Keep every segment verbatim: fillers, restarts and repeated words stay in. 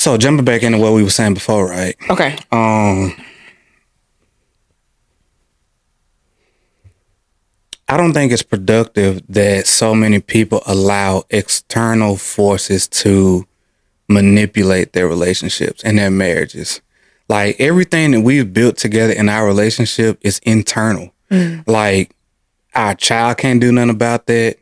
So jumping back into what we were saying before, right? Okay. Um, I don't think it's productive that so many people allow external forces to manipulate their relationships and their marriages. Like, everything that we've built together in our relationship is internal. Mm. Like, our child can't do nothing about that.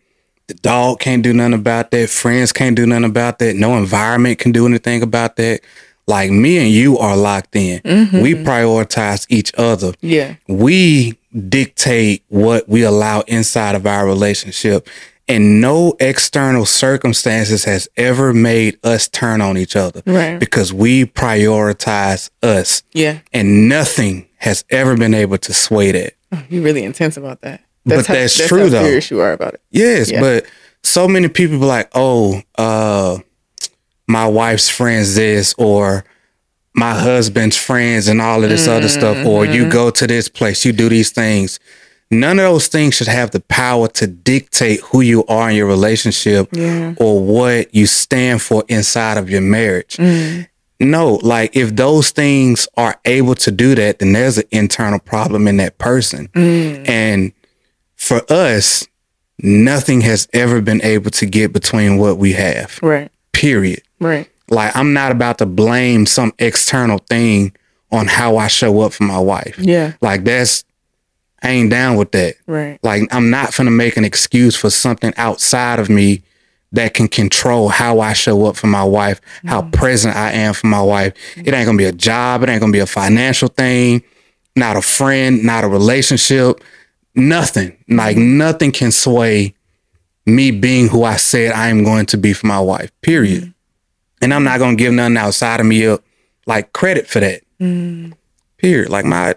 The dog can't do nothing about that. Friends can't do nothing about that. No environment can do anything about that. Like, me and you are locked in. Mm-hmm. We prioritize each other. Yeah. We dictate what we allow inside of our relationship. And no external circumstances has ever made us turn on each other. Right. Because we prioritize us. Yeah. And nothing has ever been able to sway that. Oh, you're really intense about that. That's but how, that's, that's true, though. That's how serious you are about it. Yes, yeah. But so many people be like, oh, uh, my wife's friends this, or my husband's friends and all of this mm-hmm. other stuff, or you go to this place, you do these things. None of those things should have the power to dictate who you are in your relationship yeah. or what you stand for inside of your marriage. Mm. No, like, if those things are able to do that, then there's an internal problem in that person. Mm. And for us, nothing has ever been able to get between what we have. Right. Period. Right. Like, I'm not about to blame some external thing on how I show up for my wife. Yeah. Like, that's... I ain't down with that. Right. Like, I'm not finna make an excuse for something outside of me that can control how I show up for my wife, mm-hmm. how present I am for my wife. Mm-hmm. It ain't gonna be a job. It ain't gonna be a financial thing, not a friend, not a relationship, nothing. Like, nothing can sway me being who I said I am going to be for my wife, period. Mm-hmm. And I'm not gonna give nothing outside of me up, like, credit for that, mm-hmm. period. Like, my...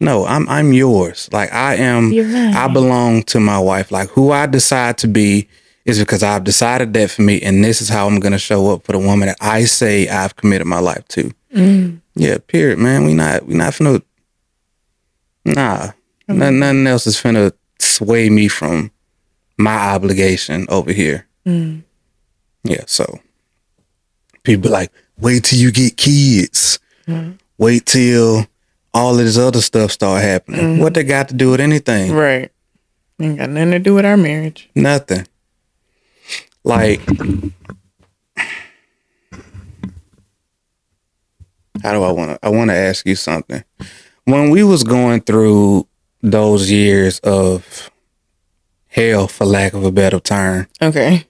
No, I'm I'm yours. Like, I am, right. I belong to my wife. Like, who I decide to be is because I've decided that for me, and this is how I'm going to show up for the woman that I say I've committed my life to. Mm. Yeah, period, man. We not, we not finna, nah. Mm. Nothing, nothing else is finna sway me from my obligation over here. Mm. Yeah, so people like, wait till you get kids. Mm. Wait till... all of this other stuff start happening. Mm-hmm. What they got to do with anything? Right. Ain't got nothing to do with our marriage. Nothing. Like, how do I want to, I want to ask you something. When we was going through those years of hell, for lack of a better term. Okay.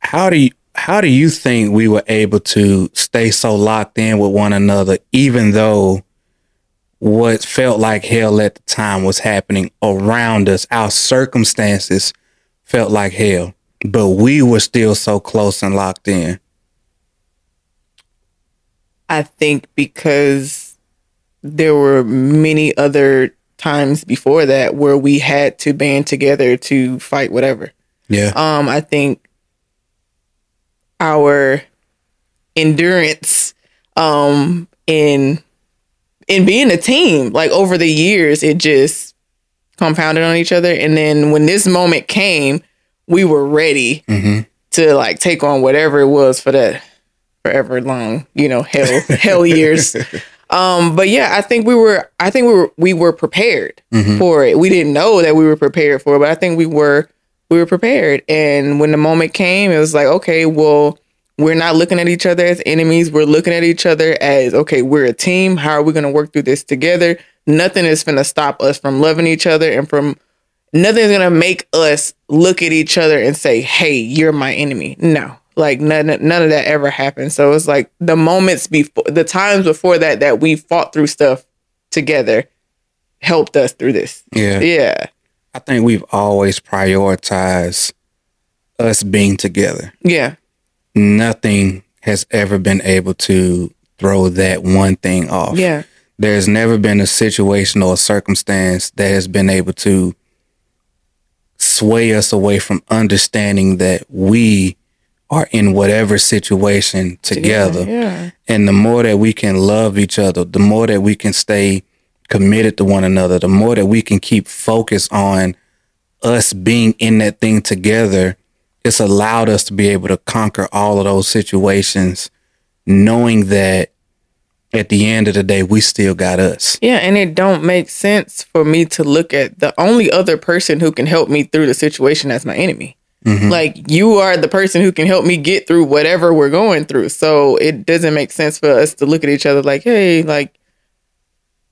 How do you, How do you think we were able to stay so locked in with one another, even though what felt like hell at the time was happening around us? Our circumstances felt like hell, but we were still so close and locked in. I think because there were many other times before that where we had to band together to fight whatever. Yeah. Um, I think our endurance um, in in being a team, like, over the years, it just compounded on each other. And then when this moment came, we were ready mm-hmm. to, like, take on whatever it was for that forever long, you know, hell hell years. Um, but yeah, I think we were I think we were we were prepared mm-hmm. for it. We didn't know that we were prepared for it, but I think we were. We were prepared. And when the moment came, it was like, okay, well, we're not looking at each other as enemies. We're looking at each other as, okay, we're a team. How are we going to work through this together? Nothing is going to stop us from loving each other, and from nothing's going to make us look at each other and say, hey, you're my enemy. No, like none, none of that ever happened. So it's like the moments before, the times before that, that we fought through stuff together helped us through this. Yeah. Yeah. I think we've always prioritized us being together. Yeah. Nothing has ever been able to throw that one thing off. Yeah. There's never been a situation or a circumstance that has been able to sway us away from understanding that we are in whatever situation together. Yeah, yeah. And the more that we can love each other, the more that we can stay committed to one another, the more that we can keep focus on us being in that thing together, it's allowed us to be able to conquer all of those situations, knowing that at the end of the day, we still got us. Yeah, and it don't make sense for me to look at the only other person who can help me through the situation as my enemy. Mm-hmm. Like, you are the person who can help me get through whatever we're going through. So it doesn't make sense for us to look at each other like, hey, like,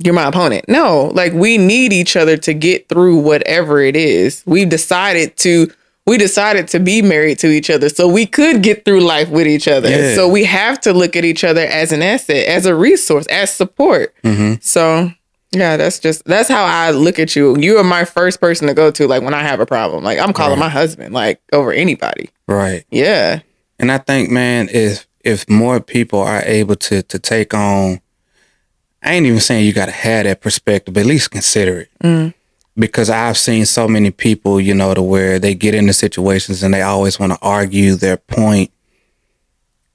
you're my opponent. No, like, we need each other to get through whatever it is. We've decided to... We decided to be married to each other so we could get through life with each other. Yeah. So we have to look at each other as an asset, as a resource, as support. Mm-hmm. So, yeah, that's just that's how I look at you. You are my first person to go to, like, when I have a problem. Like, I'm calling right. my husband, like, over anybody. Right. Yeah. And I think, man, if if more people are able to to take on, I ain't even saying you got to have that perspective, but at least consider it. Mm. Because I've seen so many people, you know, to where they get into situations and they always want to argue their point.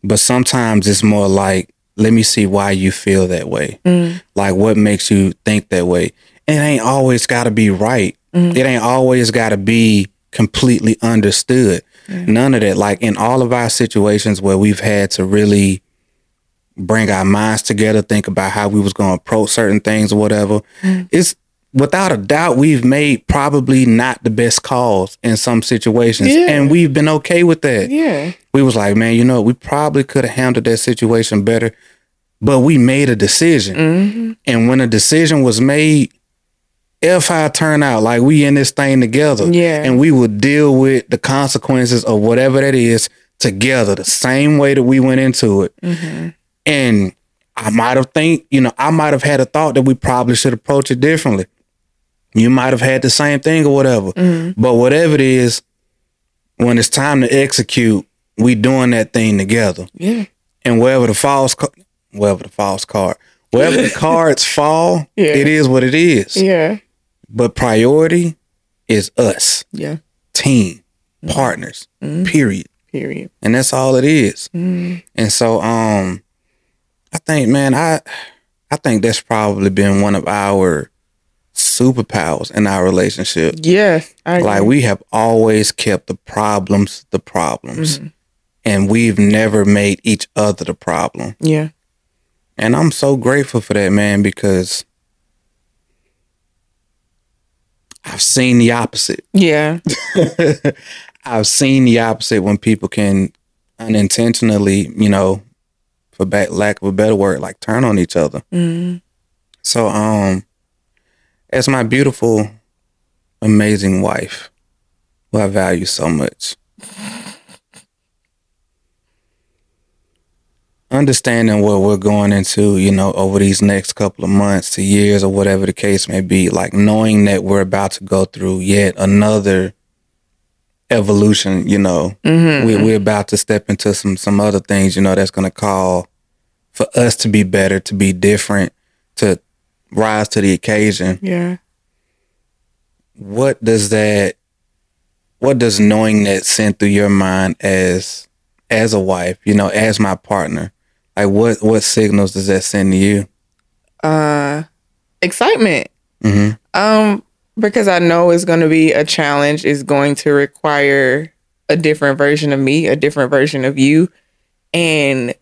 But sometimes it's more like, let me see why you feel that way. Mm. Like, what makes you think that way? And it ain't always got to be right. Mm. It ain't always got to be completely understood. Mm. None of that. Like, in all of our situations where we've had to really bring our minds together, think about how we was going to approach certain things or whatever, mm. it's, without a doubt, we've made probably not the best calls in some situations. Yeah. And we've been okay with that. Yeah. We was like, man, you know, we probably could have handled that situation better, but we made a decision. Mm-hmm. And when a decision was made, if I turn out like we in this thing together, yeah. and we will deal with the consequences of whatever that is together, the same way that we went into it. Mm-hmm. And I might have think, you know, I might have had a thought that we probably should approach it differently. You might have had the same thing or whatever. Mm-hmm. But whatever it is, when it's time to execute, we doing that thing together. Yeah. And wherever the false, wherever the false card, wherever the cards fall, yeah. it is what it is. Yeah. But priority is us. Yeah. Team, mm-hmm. partners, mm-hmm. period. Period. And that's all it is. Mm-hmm. And so, um, I think, man, I, I think that's probably been one of our superpowers in our relationship. Yes, I agree. Like, we have always kept the problems the problems, mm-hmm. and we've never made each other the problem. Yeah, and I'm so grateful for that, man, because I've seen the opposite. Yeah, I've seen the opposite when people can unintentionally, you know, for back, lack of a better word, like, turn on each other. Mm-hmm. So, um. as my beautiful, amazing wife, who I value so much, understanding what we're going into, you know, over these next couple of months to years or whatever the case may be, like, knowing that we're about to go through yet another evolution, you know, mm-hmm. we, we're about to step into some, some other things, you know, that's going to call for us to be better, to be different, to rise to the occasion. Yeah. What does that, what does knowing that send through your mind as, as a wife, you know, as my partner? Like, what, what signals does that send to you? Uh, excitement. Mm-hmm. Um, because I know it's going to be a challenge. It's going to require a different version of me, a different version of you. And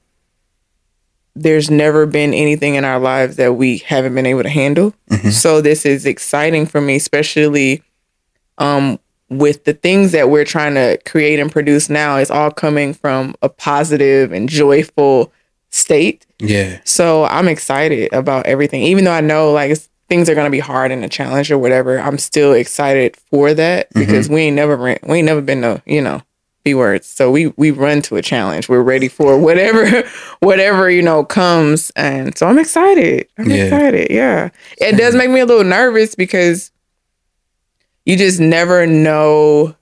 there's never been anything in our lives that we haven't been able to handle. Mm-hmm. So this is exciting for me, especially um, with the things that we're trying to create and produce now. It's all coming from a positive and joyful state. Yeah. So I'm excited about everything, even though I know, like, it's, things are going to be hard and a challenge or whatever. I'm still excited for that, mm-hmm. because we ain't never ran, we ain't never been no, you know, B words. So we we run to a challenge. We're ready for whatever, whatever, you know, comes. And so I'm excited. I'm yeah. excited. Yeah. It does make me a little nervous because you just never know.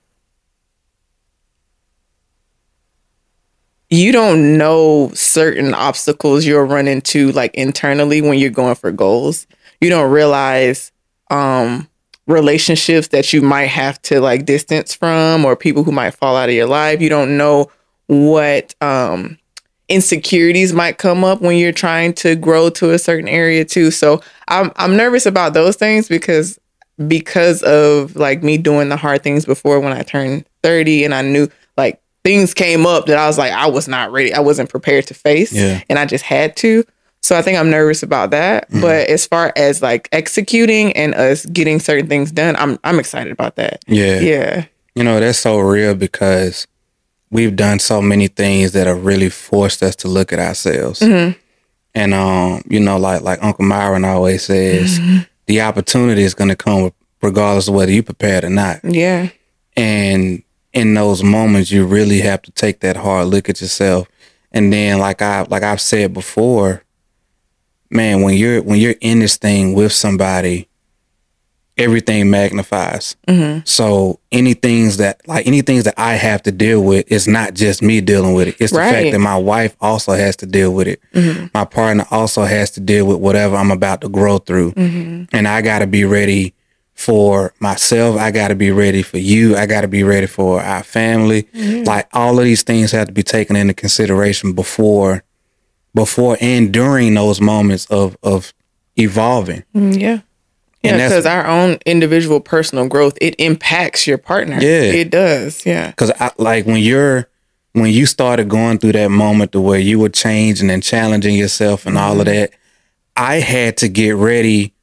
You don't know certain obstacles you'll run into, like, internally when you're going for goals. You don't realize, um, relationships that you might have to, like, distance from, or people who might fall out of your life. You don't know what um insecurities might come up when you're trying to grow to a certain area too. So I'm I'm nervous about those things because because of, like, me doing the hard things before when I turned thirty, and I knew, like things came up that I was like, I was not ready. I wasn't prepared to face. Yeah. And I just had to. So I think I'm nervous about that. Mm-hmm. But as far as like executing and us getting certain things done, I'm I'm excited about that. Yeah. Yeah. You know, that's so real because we've done so many things that have really forced us to look at ourselves. Mm-hmm. And, um, you know, like like Uncle Myron always says, mm-hmm. the opportunity is going to come regardless of whether you prepared or not. Yeah. And in those moments, you really have to take that hard look at yourself. And then, like, I, like I've said before, man, when you're when you're in this thing with somebody, everything magnifies. Mm-hmm. So any things that like any things that I have to deal with is not just me dealing with it. It's right. the fact that my wife also has to deal with it. Mm-hmm. My partner also has to deal with whatever I'm about to grow through. Mm-hmm. And I got to be ready for myself. I got to be ready for you. I got to be ready for our family. Mm-hmm. Like all of these things have to be taken into consideration before before and during those moments of of evolving. Yeah. And yeah, because our own individual personal growth, it impacts your partner. Yeah. It does. Yeah. Because like when you're when you started going through that moment to where you were changing and challenging yourself and all of that, I had to get ready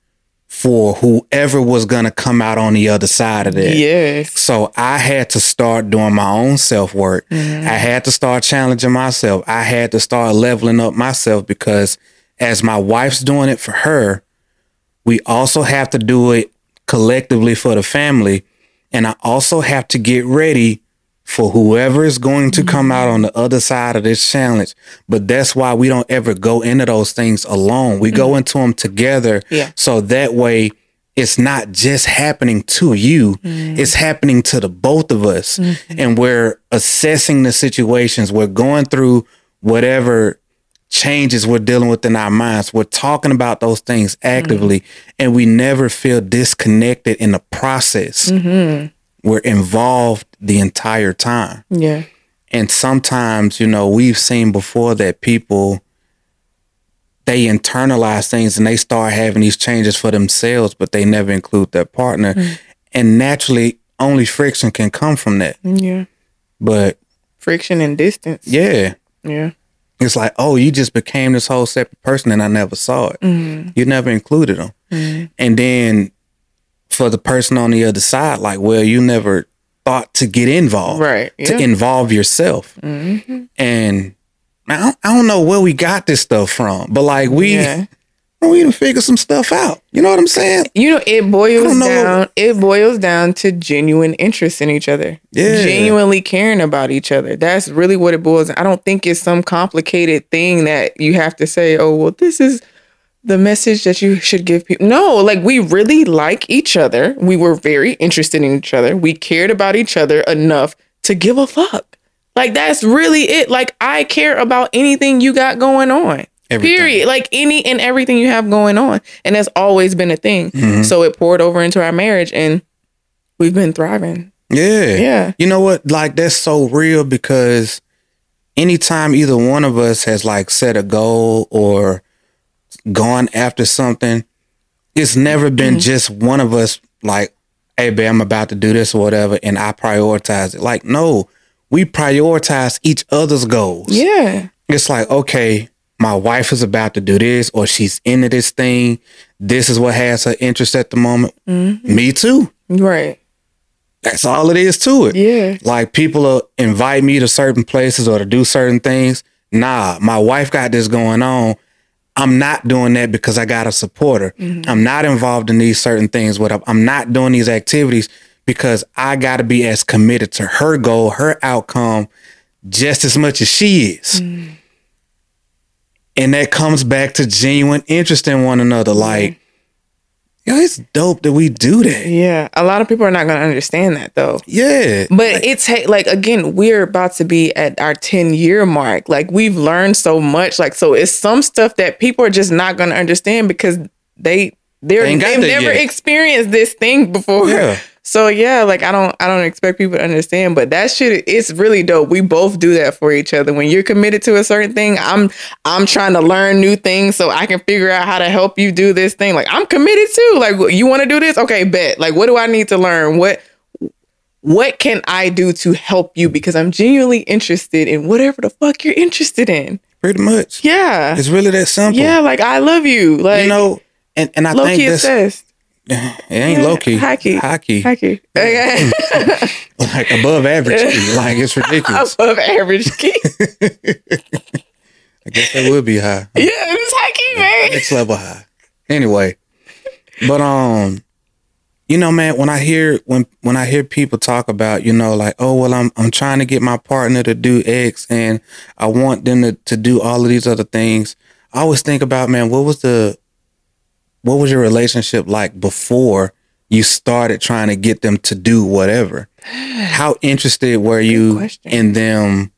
for whoever was going to come out on the other side of that. Yes. So I had to start doing my own self-work. Mm-hmm. I had to start challenging myself. I had to start leveling up myself because as my wife's doing it for her, we also have to do it collectively for the family. And I also have to get ready for whoever is going to mm-hmm. come out on the other side of this challenge. But that's why we don't ever go into those things alone. We mm-hmm. go into them together. Yeah. So that way it's not just happening to you. Mm-hmm. It's happening to the both of us. Mm-hmm. And we're assessing the situations. We're going through whatever changes we're dealing with in our minds. We're talking about those things actively. Mm-hmm. And we never feel disconnected in the process. Mm-hmm. We're involved the entire time. Yeah. And sometimes, you know, we've seen before that people, they internalize things and they start having these changes for themselves, but they never include their partner. Mm-hmm. And naturally, only friction can come from that. Yeah. But friction and distance. Yeah. Yeah. It's like, oh, you just became this whole separate person and I never saw it. Mm-hmm. You never included them. Mm-hmm. And then for the person on the other side, like, well, you never thought to get involved, right? Yeah. To involve yourself. Mm-hmm. And I don't, I don't know where we got this stuff from, but like we, yeah. we done figure some stuff out. You know what I'm saying? You know, it boils down. What... It boils down to genuine interest in each other. Yeah, genuinely caring about each other. That's really what it boils down. I don't think it's some complicated thing that you have to say, oh, well, this is the message that you should give people. No, like we really like each other. We were very interested in each other. We cared about each other enough to give a fuck. Like that's really it. Like I care about anything you got going on. Everything. Period. Like any and everything you have going on. And that's always been a thing. Mm-hmm. So it poured over into our marriage and we've been thriving. Yeah. Yeah. You know what? Like that's so real because anytime either one of us has like set a goal or gone after something, it's never been mm-hmm. just one of us like, hey babe, I'm about to do this or whatever and I prioritize it. Like no, we prioritize each other's goals. Yeah. It's like, okay, my wife is about to do this or she's into this thing, this is what has her interest at the moment. Mm-hmm. Me too. Right. That's all it is to it. Yeah. Like people will invite me to certain places or to do certain things. Nah, my wife got this going on, I'm not doing that because I got a supporter. Mm-hmm. I'm not involved in these certain things. What I'm not doing these activities because I got to be as committed to her goal, her outcome, just as much as she is. Mm-hmm. And that comes back to genuine interest in one another. Like, yo, it's dope that we do that. Yeah. A lot of people are not going to understand that though. Yeah. But like, it's like, again, we're about to be at our ten year mark. Like we've learned so much. Like, so it's some stuff that people are just not going to understand because they, they're, they they've never yet. experienced this thing before. Yeah. So yeah, like I don't, I don't expect people to understand, but that shit, it's really dope. We both do that for each other. When you're committed to a certain thing, I'm, I'm trying to learn new things so I can figure out how to help you do this thing. Like I'm committed too. Like you want to do this? Okay, bet. Like what do I need to learn? What, what can I do to help you? Because I'm genuinely interested in whatever the fuck you're interested in. Pretty much. Yeah. It's really that simple. Yeah, like, I love you. Like, you know, and, and I think this... Obsessed. It ain't yeah, low-key. High-key. High-key. High-key. Okay. Like, above average key. Like, it's ridiculous. Above average key. I guess that would be high. Yeah, it's high-key, man. Next level high. Anyway. But, um... you know, man, when I hear when when I hear people talk about, you know, like, oh, well, I'm I'm trying to get my partner to do X and I want them to, to do all of these other things. I always think about, man, what was the what was your relationship like before you started trying to get them to do whatever? How interested were you in them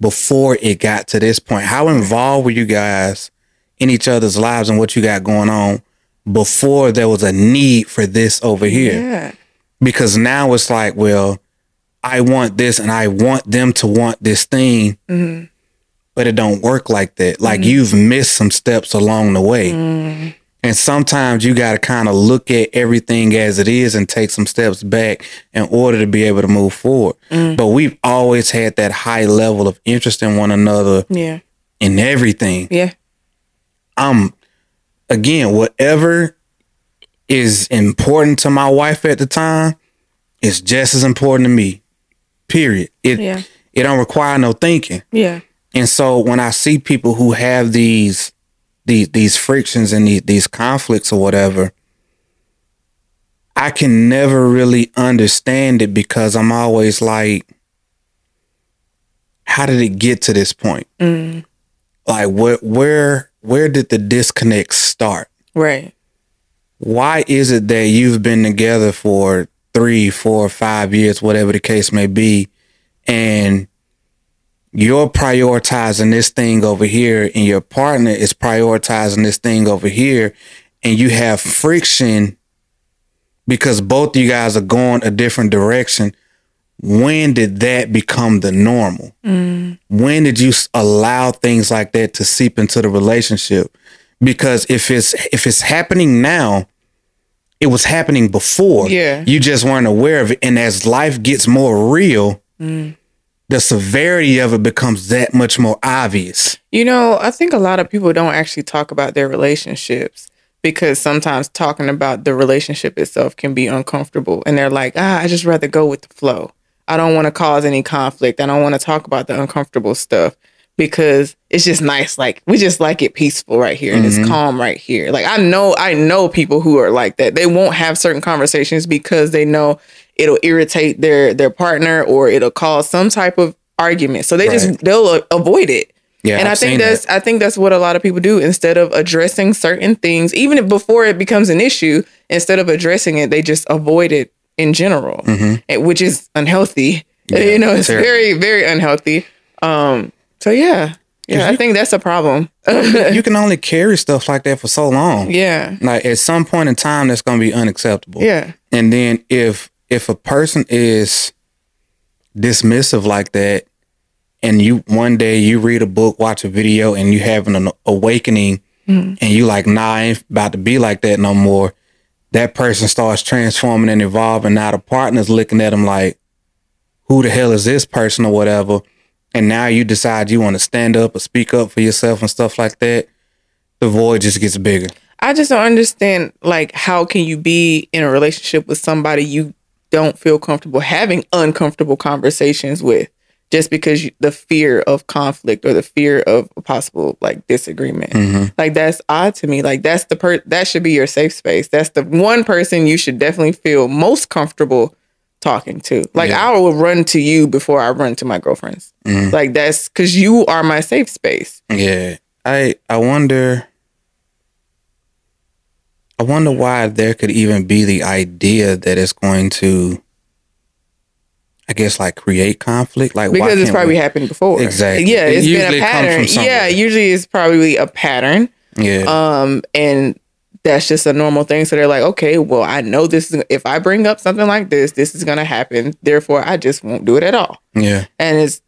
before it got to this point? How involved were you guys in each other's lives and what you got going on before there was a need for this over here? Yeah. Because now it's like, well, I want this and I want them to want this thing, mm-hmm. but it don't work like that. Like, mm-hmm. you've missed some steps along the way. Mm-hmm. And sometimes you got to kind of look at everything as it is and take some steps back in order to be able to move forward. Mm-hmm. But we've always had that high level of interest in one another, yeah, in everything. Yeah. I'm Again, whatever is important to my wife at the time is just as important to me. Period. It yeah. it don't require no thinking. Yeah. And so when I see people who have these these these frictions and these, these conflicts or whatever, I can never really understand it because I'm always like, how did it get to this point? Mm. Like, what where Where did the disconnect start? Right. Why is it that you've been together for three, four, five years, whatever the case may be, and you're prioritizing this thing over here and your partner is prioritizing this thing over here, and you have friction because both of you guys are going a different direction? When did that become the normal? Mm. When did you allow things like that to seep into the relationship? Because if it's if it's happening now, it was happening before. Yeah. You just weren't aware of it. And as life gets more real, mm. the severity of it becomes that much more obvious. You know, I think a lot of people don't actually talk about their relationships, because sometimes talking about the relationship itself can be uncomfortable. And they're like, ah, I just rather go with the flow. I don't want to cause any conflict. I don't want to talk about the uncomfortable stuff because it's just nice. Like, we just like it peaceful right here, and mm-hmm. it's calm right here. Like, I know, I know people who are like that. They won't have certain conversations because they know it'll irritate their, their partner or it'll cause some type of argument. So they right. just, they'll avoid it. Yeah, and I've I think that's that. I think that's what a lot of people do. Instead of addressing certain things, even if before it becomes an issue, instead of addressing it, they just avoid it in general, mm-hmm. which is unhealthy. Yeah, you know, it's terrible. very, very unhealthy. Um, so, yeah, yeah, I you, think that's a problem. You can only carry stuff like that for so long. Yeah. Like, at some point in time, that's going to be unacceptable. Yeah. And then if if a person is dismissive like that, and you one day you read a book, watch a video, and you have an awakening, mm-hmm. and you like, nah, I ain't about to be like that no more. That person starts transforming and evolving. Now the partner's looking at them like, who the hell is this person or whatever? And now you decide you want to stand up or speak up for yourself and stuff like that. The void just gets bigger. I just don't understand, like, how can you be in a relationship with somebody you don't feel comfortable having uncomfortable conversations with? Just because you, the fear of conflict or the fear of a possible, like, disagreement. Mm-hmm. Like, that's odd to me. Like, that's the per that should be your safe space. That's the one person you should definitely feel most comfortable talking to. Like, yeah. I will run to you before I run to my girlfriends. Mm-hmm. Like, that's because you are my safe space. Yeah. I I wonder I wonder why there could even be the idea that it's going to, I guess, like, create conflict. Like, because why it's probably we... happened before. Exactly. Yeah, it's it been a pattern. Yeah, usually it's probably a pattern. Yeah. Um, and that's just a normal thing. So they're like, okay, well, I know this is, if I bring up something like this, this is gonna happen. Therefore, I just won't do it at all. Yeah. And it's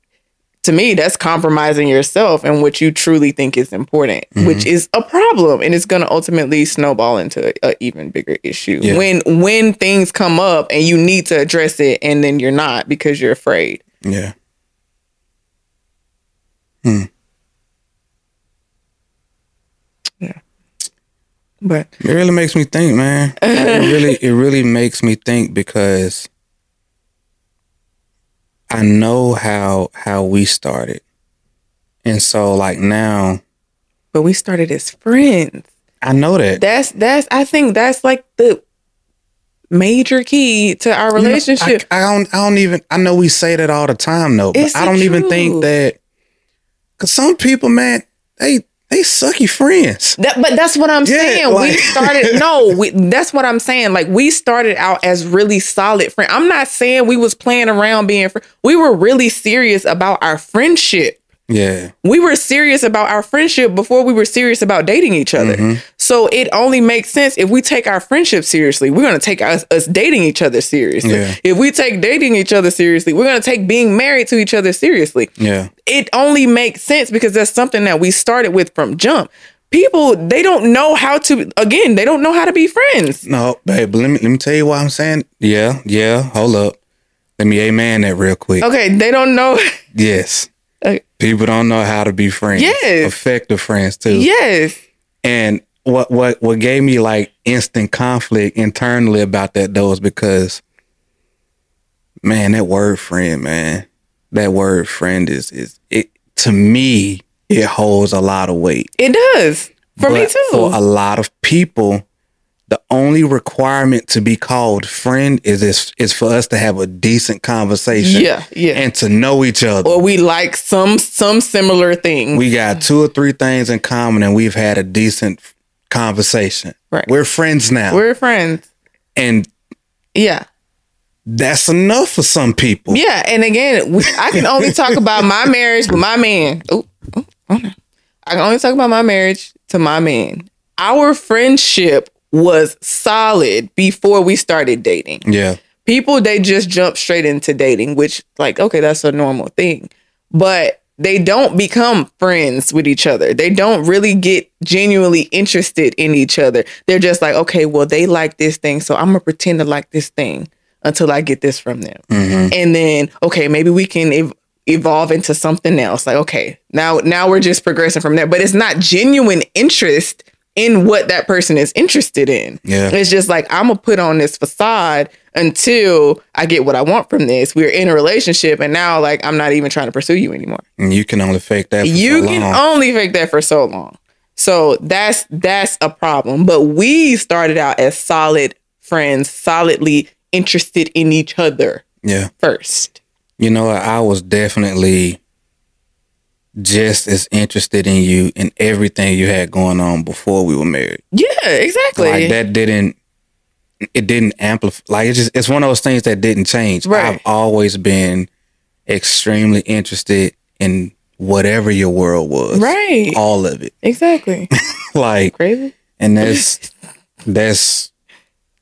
to me, that's compromising yourself and what you truly think is important, mm-hmm. which is a problem. And it's going to ultimately snowball into an even bigger issue. Yeah. When when things come up and you need to address it and then you're not because you're afraid. Yeah. Hmm. Yeah. But it really makes me think, man. it really, it really makes me think because I know how how we started. And so like now. But we started as friends. I know that. That's that's I think that's like the major key to our relationship. You know, I, I don't I don't even I know we say that all the time though, but I don't truth. even think that, cause some people, man, they They sucky friends. That, but that's what I'm yeah, saying. Like, we started. No, we, that's what I'm saying. Like, we started out as really solid friends. I'm not saying we was playing around being friends. We were really serious about our friendship. Yeah. We were serious about our friendship before we were serious about dating each other. Mm-hmm. So it only makes sense if we take our friendship seriously, we're going to take us, us dating each other seriously. Yeah. If we take dating each other seriously, we're going to take being married to each other seriously. Yeah. It only makes sense because that's something that we started with from jump. People, they don't know how to, again, they don't know how to be friends. No, babe, but let me, let me tell you why I'm saying. Yeah, yeah, hold up. Let me amen that real quick. Okay, they don't know. Yes. Okay. People don't know how to be friends. Yes. Effective friends too. Yes. And what what what gave me like instant conflict internally about that though is because, man, that word friend, man. That word friend is is it to me, it holds a lot of weight. It does. For but me too. For a lot of people, the only requirement to be called friend is, is is for us to have a decent conversation, yeah, yeah, and to know each other. Or we like some some similar things. We got two or three things in common, and we've had a decent conversation. Right, we're friends now. We're friends, and yeah, that's enough for some people. Yeah, and again, I can only talk about my marriage with my man. Oh, oh, okay. I can only talk about my marriage to my man. Our friendship was solid before we started dating. Yeah. People, they just jump straight into dating, which like, okay, that's a normal thing. But they don't become friends with each other. They don't really get genuinely interested in each other. They're just like, okay, well, they like this thing, so I'm going to pretend to like this thing until I get this from them. Mm-hmm. And then, okay, maybe we can ev- evolve into something else. Like, okay, now, now we're just progressing from there. But it's not genuine interest in what that person is interested in. Yeah. It's just like, I'm gonna put on this facade until I get what I want from this. We're in a relationship and now like, I'm not even trying to pursue you anymore. And you can only fake that for you so long. You can only fake that for so long. So that's, that's a problem. But we started out as solid friends, solidly interested in each other. Yeah. First. You know, I was definitely just as interested in you and everything you had going on before we were married. Yeah, exactly. Like that didn't, it didn't amplify. Like it's just, it's one of those things that didn't change. Right. I've always been extremely interested in whatever your world was. Right. All of it. Exactly. Like crazy. And that's, that's,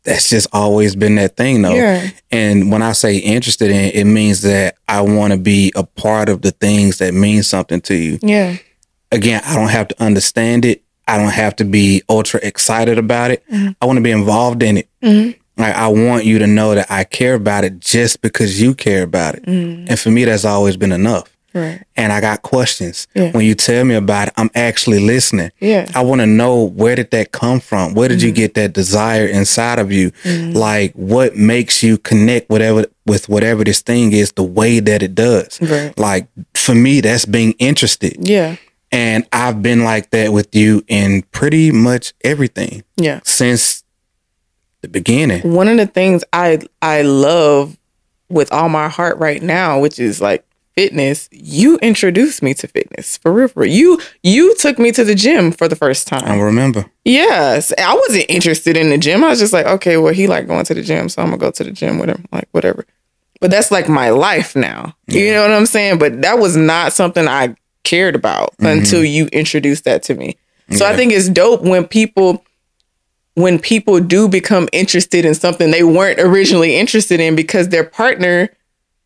that's just always been that thing though. Yeah. And when I say interested in, it means that I want to be a part of the things that mean something to you. Yeah. Again, I don't have to understand it. I don't have to be ultra excited about it. Mm-hmm. I want to be involved in it. Mm-hmm. Like, I want you to know that I care about it just because you care about it. Mm-hmm. And for me, that's always been enough. Right. And I got questions. Yeah. When you tell me about it, I'm actually listening. Yeah. I want to know, where did that come from? Where did mm-hmm. you get that desire inside of you? Mm-hmm. Like, what makes you connect whatever with whatever this thing is the way that it does? Right. Like, for me, that's being interested. Yeah. And I've been like that with you in pretty much everything. Yeah. Since the beginning. One of the things I I love with all my heart right now, which is like fitness, you introduced me to fitness for real, for real. You you took me to the gym for the first time. I remember. Yes, I wasn't interested in the gym. I was just like, okay, well, he like going to the gym, so I'm gonna go to the gym with him, like whatever. But that's like my life now. Yeah. You know what I'm saying? But that was not something I cared about mm-hmm. until you introduced that to me. Yeah. So I think it's dope when people when people do become interested in something they weren't originally interested in because their partner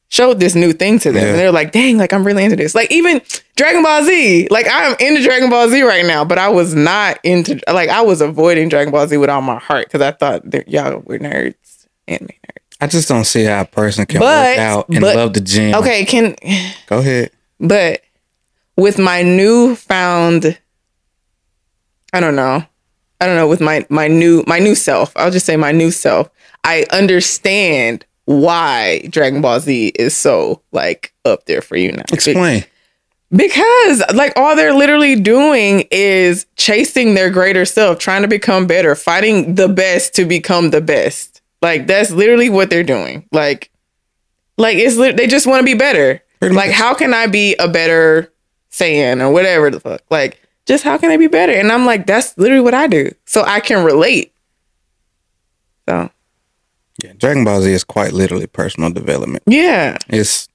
showed this new thing to them. Yeah. And they're like, dang, like, I'm really into this. Like, even Dragon Ball Z. Like, I'm into Dragon Ball Z right now, but I was not into... Like, I was avoiding Dragon Ball Z with all my heart because I thought that y'all were nerds. Anime nerds. I just don't see how a person can but, work out and but, love the gym. Okay, can... Go ahead. But with my newfound... I don't know. I don't know. With my, my new my new self, I'll just say my new self, I understand why Dragon Ball Z is so, like, up there for you now. Explain. Because, like, all they're literally doing is chasing their greater self, trying to become better, fighting the best to become the best. Like, that's literally what they're doing. Like, like it's they just want to be better. Pretty like, much. How can I be a better Saiyan or whatever the fuck? Like, just how can I be better? And I'm like, that's literally what I do. So I can relate. So. Yeah, Dragon Ball Z is quite literally personal development. Yeah. It's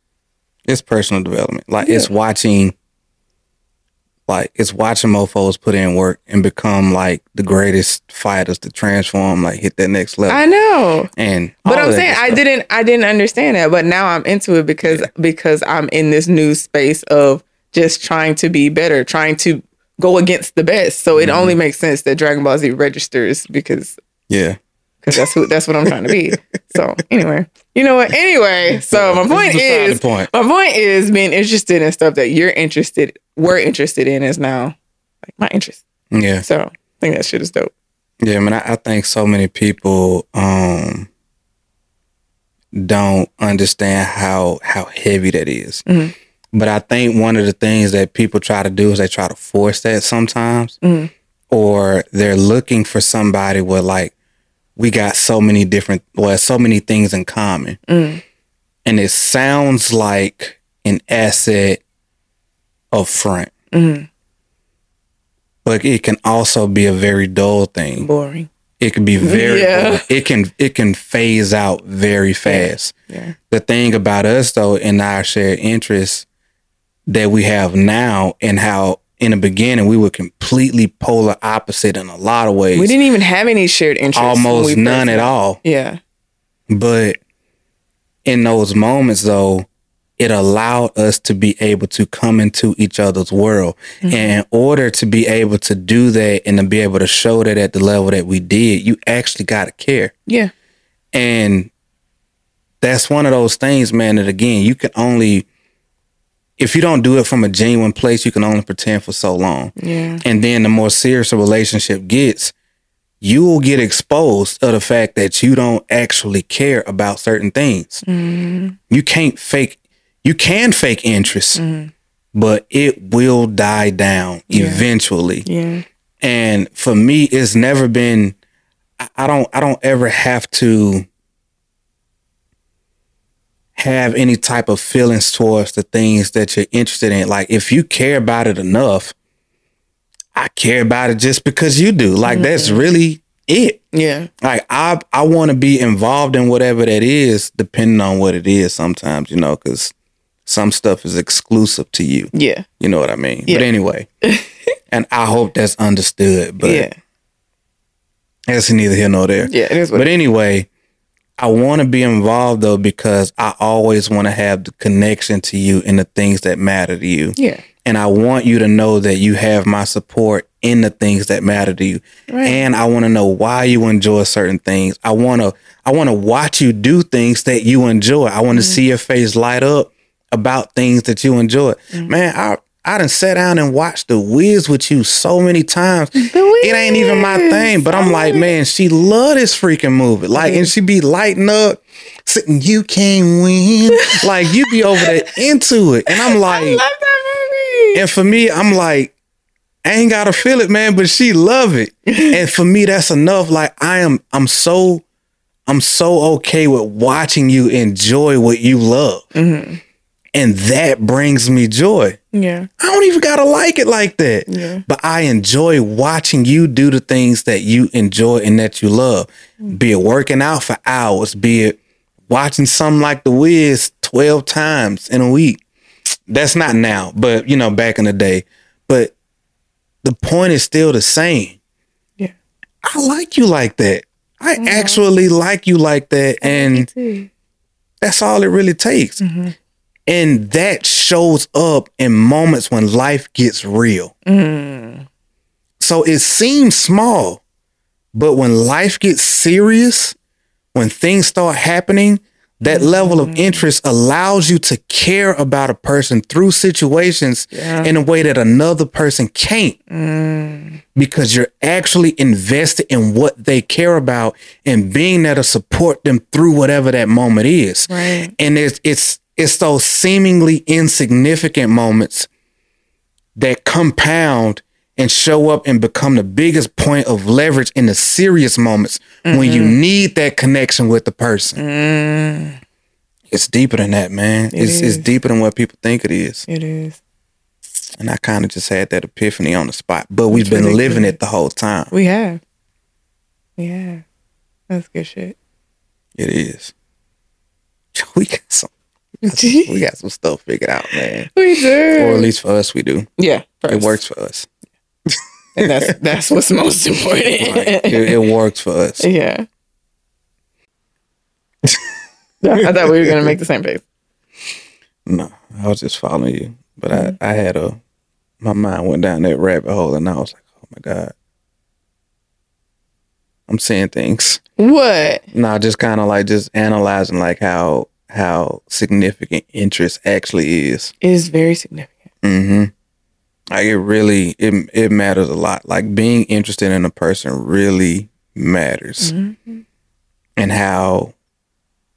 it's personal development. Like, yeah. it's watching, like, it's watching mofos put in work and become, like, the greatest fighters to transform, like, hit that next level. I know. And But I'm saying I didn't I didn't understand that, but now I'm into it because yeah. because I'm in this new space of just trying to be better, trying to go against the best. So it mm-hmm. only makes sense that Dragon Ball Z registers because yeah, because that's who that's what I'm trying to be. So anyway, you know what? Anyway, so my point is, point. my point is being interested in stuff that you're interested, we're interested in is now like my interest. Yeah. So I think that shit is dope. Yeah, I mean, I, I think so many people um don't understand how how heavy that is. Mm-hmm. But I think one of the things that people try to do is they try to force that sometimes. Mm-hmm. Or they're looking for somebody where, like, we got so many different, well, so many things in common. Mm-hmm. And it sounds like an asset up front. Mm-hmm. But it can also be a very dull thing. Boring. It can be very, yeah. it can it can phase out very fast. Yeah. Yeah. The thing about us, though, in our shared interests, that we have now and how in the beginning we were completely polar opposite in a lot of ways. We didn't even have any shared interests. Almost none at all. Yeah. But in those moments, though, it allowed us to be able to come into each other's world. Mm-hmm. And in order to be able to do that and to be able to show that at the level that we did, you actually got to care. Yeah. And that's one of those things, man, that, again, you can only... If you don't do it from a genuine place, you can only pretend for so long. Yeah. And then the more serious a relationship gets, you will get exposed to the fact that you don't actually care about certain things. Mm. You can't fake, you can fake interest, mm. but it will die down yeah. eventually. Yeah. And for me, it's never been, I don't, I don't ever have to have any type of feelings towards the things that you're interested in. Like, if you care about it enough, I care about it just because you do. Like, mm-hmm. that's really it. Yeah. Like, I I want to be involved in whatever that is, depending on what it is sometimes, you know, because some stuff is exclusive to you. Yeah. You know what I mean? Yeah. But anyway, and I hope that's understood, but yeah. that's neither here nor there. Yeah, it is what But it is. Anyway, I want to be involved, though, because I always want to have the connection to you and the things that matter to you. Yeah. And I want you to know that you have my support in the things that matter to you. Right. And I want to know why you enjoy certain things. I want to I want to watch you do things that you enjoy. I want to mm-hmm. see your face light up about things that you enjoy. Mm-hmm. Man, I I done sat down and watched The Wiz with you so many times. It ain't even my thing, but I'm like, man, she love this freaking movie. Like, and she be lighting up, sitting, you can't win. Like, you be over there into it. And I'm like, I love that movie. And for me, I'm like, I ain't gotta feel it, man, but she love it. And for me, that's enough. Like, I am, I'm so, I'm so okay with watching you enjoy what you love. Mm-hmm. And that brings me joy. Yeah. I don't even gotta like it like that. Yeah. But I enjoy watching you do the things that you enjoy and that you love. Mm-hmm. Be it working out for hours, be it watching something like The Wiz twelve times in a week. That's not now, but, you know, back in the day. But the point is still the same. Yeah. I like you like that. I yeah. actually like you like that. I and That's all it really takes. Mm-hmm. And that shows up in moments when life gets real. Mm. So it seems small, but when life gets serious, when things start happening, that mm-hmm. level of interest allows you to care about a person through situations yeah. in a way that another person can't. Mm. Because you're actually invested in what they care about and being there to support them through whatever that moment is. Right. And it's, it's, it's those seemingly insignificant moments that compound and show up and become the biggest point of leverage in the serious moments mm-hmm. when you need that connection with the person. Mm. It's deeper than that, man. It it's, it's deeper than what people think it is. It is. And I kind of just had that epiphany on the spot, but we've That's been really living good. It the whole time. We have. Yeah. That's good shit. It is. We got some. We got some stuff figured out, man. We do. Or at least for us, we do. Yeah. First. It works for us. And that's that's what's most important. Right. It, it works for us. Yeah. I thought we were gonna make the same face. No, I was just following you, but mm-hmm. I I had a my mind went down that rabbit hole, and I was like, oh my god, I'm seeing things. What? No, just kind of like just analyzing like how how significant interest actually is. It is very significant. Mm-hmm. Like it really, it it matters a lot. Like being interested in a person really matters. Mm-hmm. And how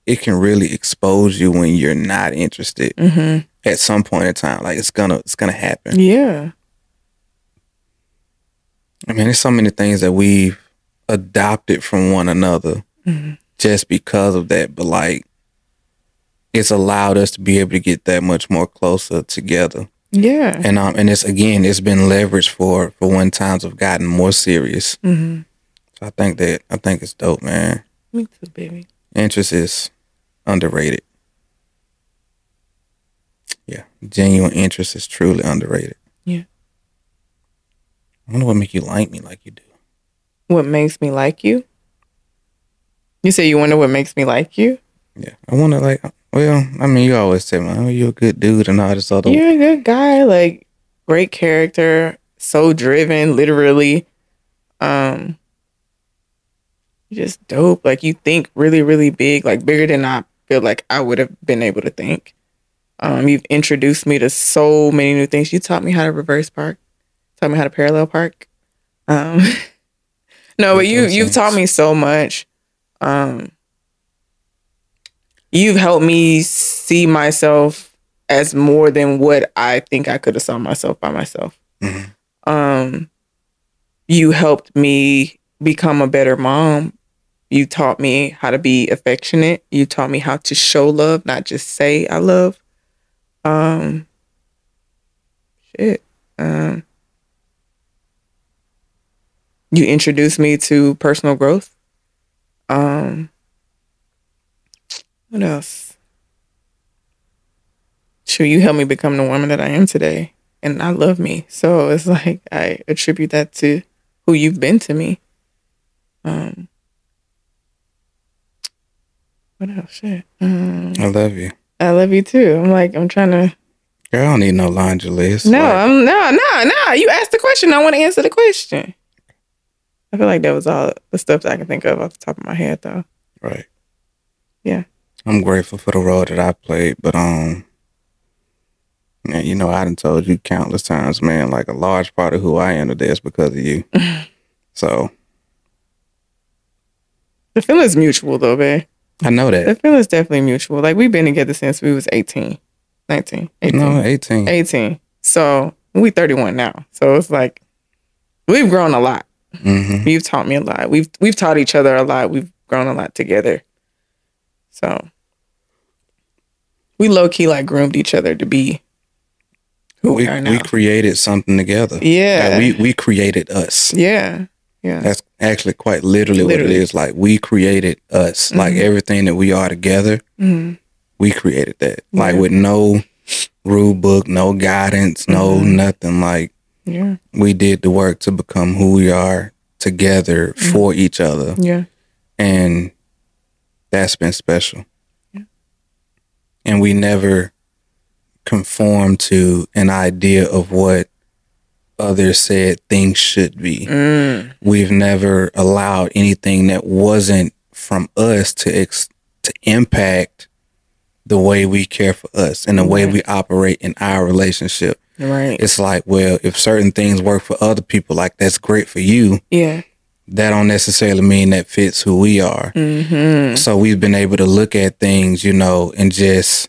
it can really expose you when you're not interested mm-hmm. at some point in time. Like it's gonna, it's gonna happen. Yeah. I mean, there's so many things that we've adopted from one another mm-hmm. just because of that. But like, it's allowed us to be able to get that much more closer together. Yeah. And um and it's again it's been leveraged for for when times have gotten more serious. Mm-hmm. So I think that I think it's dope, man. Me too, baby. Interest is underrated. Yeah. Genuine interest is truly underrated. Yeah. I wonder what makes you like me like you do. What makes me like you? You say you wonder what makes me like you? Yeah. I wonder like Well, I mean, you always say, man, oh, you're a good dude and all this other. You're a good guy, like, great character, so driven, literally. Um, just dope. Like, you think really, really big, like, bigger than I feel like I would have been able to think. Um, you've introduced me to so many new things. You taught me how to reverse park, taught me how to parallel park. Um, no, but you, you've taught me so much. Um, You've helped me see myself as more than what I think I could have saw myself by myself. Mm-hmm. Um, you helped me become a better mom. You taught me how to be affectionate. You taught me how to show love, not just say I love. Um, shit. Um, you introduced me to personal growth. Um. What else? Sure, you helped me become the woman that I am today, and I love me. So it's like I attribute that to who you've been to me. Um, what else? Shit. Um, I love you. I love you too. I'm like I'm trying to. Girl, I don't need no laundry list. No, like... I'm no, no, no. You asked the question. I want to answer the question. I feel like that was all the stuff that I can think of off the top of my head, though. Right. Yeah. I'm grateful for the role that I played, but um, man, you know, I done told you countless times, man, like a large part of who I am today is because of you. So. The feeling's mutual though, man. I know that. The feeling's definitely mutual. Like we've been together since we was eighteen, nineteen, eighteen. No, eighteen. eighteen. So we thirty-one now. So it's like, we've grown a lot. Mm-hmm. You've taught me a lot. We've, we've taught each other a lot. We've grown a lot together. So we low key like groomed each other to be who we, we are now. We created something together. Yeah. Like, we we created us. Yeah. Yeah. That's actually quite literally, literally. what it is. Like we created us. Mm-hmm. Like everything that we are together, mm-hmm. we created that. Yeah. Like with no rule book, no guidance, mm-hmm. no nothing. Like yeah. we did the work to become who we are together mm-hmm. for each other. Yeah. And that's been special. Yeah. and we never conform to an idea of what others said things should be. Mm. We've never allowed anything that wasn't from us to ex- to impact the way we care for us and the way we operate in our relationship. Right. It's like, well, if certain things work for other people, like that's great for you. Yeah. That don't necessarily mean that fits who we are. Mm-hmm. So we've been able to look at things, you know, and just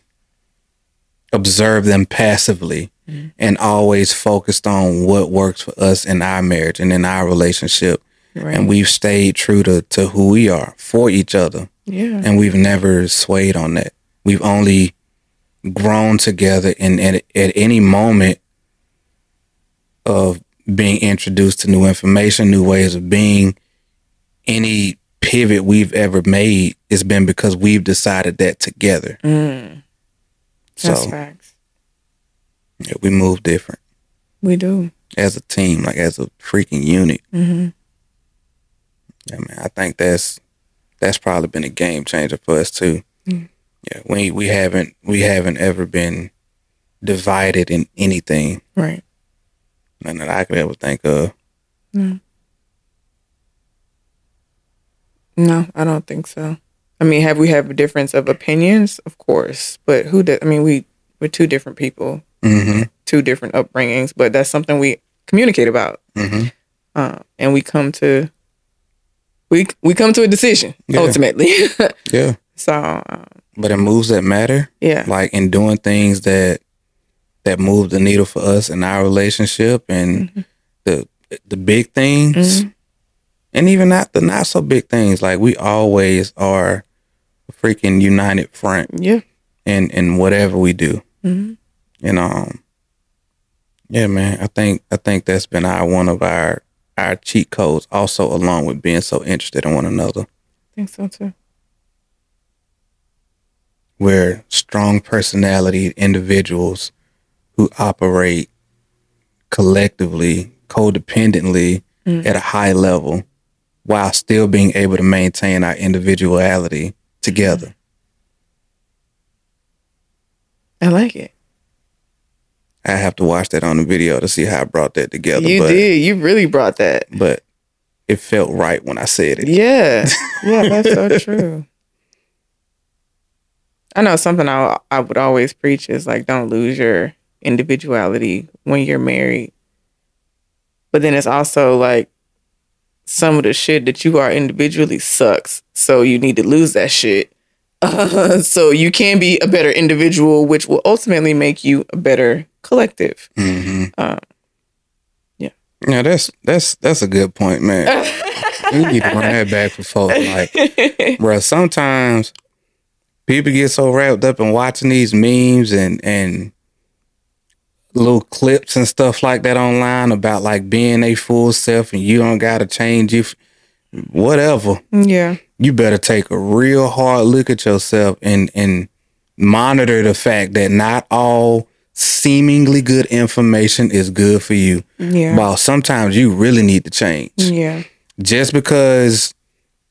observe them passively, mm-hmm. and always focused on what works for us in our marriage and in our relationship. Right. And we've stayed true to, to who we are for each other. Yeah. And we've never swayed on that. We've only grown together, and at, at any moment of being introduced to new information, new ways of being, any pivot we've ever made, it's been because we've decided that together. Mm. That's so, facts. Yeah, we move different. We do. As a team, like as a freaking unit. Mm-hmm. Yeah, man, I think that's that's probably been a game changer for us too. Mm. Yeah, we we haven't we haven't ever been divided in anything. Right. None that I could ever think of. No. No, I don't think so. I mean, have we have a difference of opinions? Of course. But who did, I mean, we, we're two different people, mm-hmm. two different upbringings, but that's something we communicate about. Mm-hmm. Uh, and we come to, we we come to a decision, yeah. ultimately. Yeah. So. Um, but in moves that matter. Yeah. Like in doing things that, that moved the needle for us in our relationship and mm-hmm. the, the big things. Mm-hmm. And even not the not so big things, like we always are a freaking united front. Yeah. And and whatever we do. Mm-hmm. And um yeah, man, I think I think that's been our one of our our cheat codes also, along with being so interested in one another. I think so too. We're strong personality individuals who operate collectively, codependently, mm-hmm. at a high level, while still being able to maintain our individuality together. I like it. I have to watch that on the video to see how I brought that together. You but, did. You really brought that. But it felt right when I said it. Yeah. Yeah, that's so true. I know something I, I would always preach is like, don't lose your individuality when you're married. But then it's also like, some of the shit that you are individually sucks. So you need to lose that shit. Uh, so you can be a better individual, which will ultimately make you a better collective. Mm-hmm. Um, yeah. Yeah, that's that's that's a good point, man. We need to run that back for folks. Like, bro, sometimes people get so wrapped up in watching these memes and and little clips and stuff like that online about like being a full self and you don't gotta change you, whatever. Yeah. You better take a real hard look at yourself and and monitor the fact that not all seemingly good information is good for you. Yeah. While sometimes you really need to change. Yeah. Just because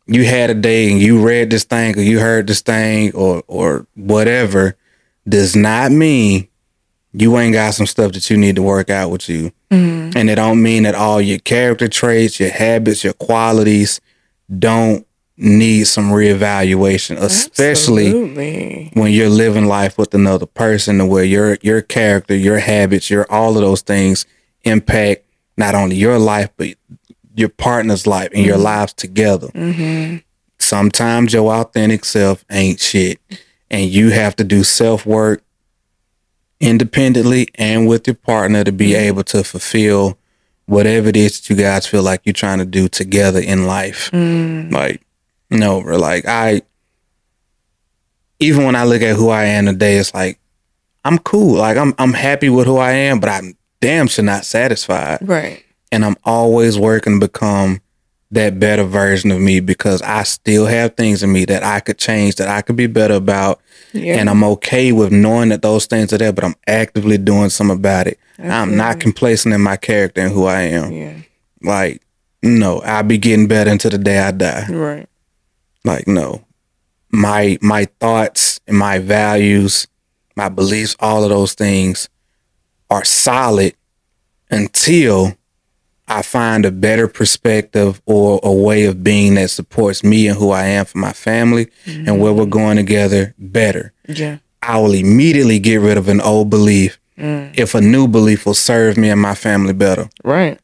you had a day and you read this thing or you heard this thing or or whatever does not mean you ain't got some stuff that you need to work out with you. Mm-hmm. And it don't mean that all your character traits, your habits, your qualities don't need some reevaluation, especially Absolutely. When you're living life with another person to where your your character, your habits, your all of those things impact not only your life, but your partner's life and mm-hmm. your lives together. Mm-hmm. Sometimes your authentic self ain't shit and you have to do self-work independently and with your partner to be able to fulfill whatever it is that you guys feel like you're trying to do together in life. Mm. Like, you know, like I, even when I look at who I am today, it's like, I'm cool. Like I'm, I'm happy with who I am, but I'm damn sure not satisfied. Right. And I'm always working to become that better version of me because I still have things in me that I could change, that I could be better about. Yeah. And I'm okay with knowing that those things are there, but I'm actively doing something about it. Absolutely. I'm not complacent in my character and who I am. Yeah. Like, no, I'll be getting better until the day I die. Right. Like, no, my my thoughts and my values my beliefs, all of those things are solid until I find a better perspective or a way of being that supports me and who I am for my family mm-hmm. and where we're going together better. Yeah. I will immediately get rid of an old belief mm. if a new belief will serve me and my family better. Right.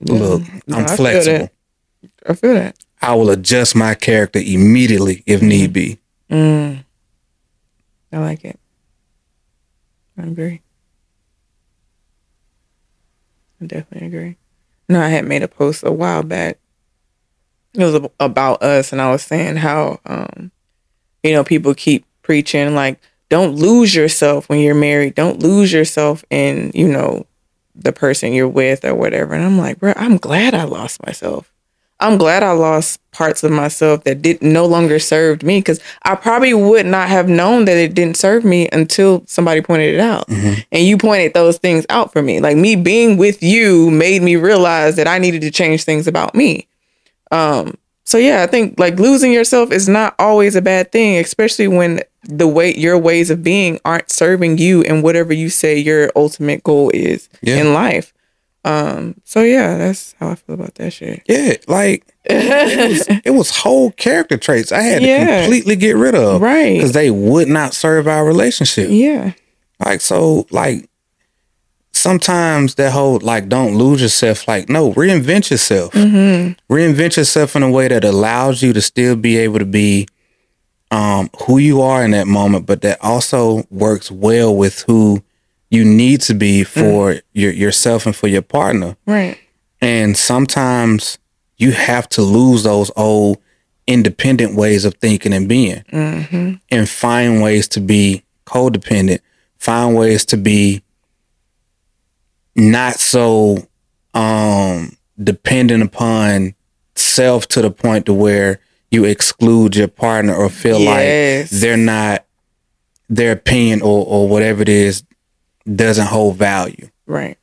Yeah. Look, no, I'm I flexible. Feel I feel that. I will adjust my character immediately if mm-hmm. need be. Mm. I like it. I agree. I definitely agree. No, I had made a post a while back. It was about us, and I was saying how, um, you know, people keep preaching, like, don't lose yourself when you're married. Don't lose yourself in, you know, the person you're with or whatever. And I'm like, bro, I'm glad I lost myself. I'm glad I lost parts of myself that did no longer served me, because I probably would not have known that it didn't serve me until somebody pointed it out. Mm-hmm. And you pointed those things out for me. Like, me being with you made me realize that I needed to change things about me. Um, so, yeah, I think, like, losing yourself is not always a bad thing, especially when the way your ways of being aren't serving you and whatever you say your ultimate goal is yeah. in life. Um, so yeah, that's how I feel about that shit. Yeah, like it was, it was whole character traits I had yeah. to completely get rid of, right? Because they would not serve our relationship. Yeah, like so, like sometimes that whole like don't lose yourself. Like no, reinvent yourself. Mm-hmm. Reinvent yourself in a way that allows you to still be able to be um, who you are in that moment, but that also works well with who you need to be for mm. your, yourself and for your partner. Right. And sometimes you have to lose those old independent ways of thinking and being mm-hmm. and find ways to be codependent, find ways to be not so um, dependent upon self to the point to where you exclude your partner or feel yes. like they're not, their opinion or, or whatever it is, doesn't hold value. Right.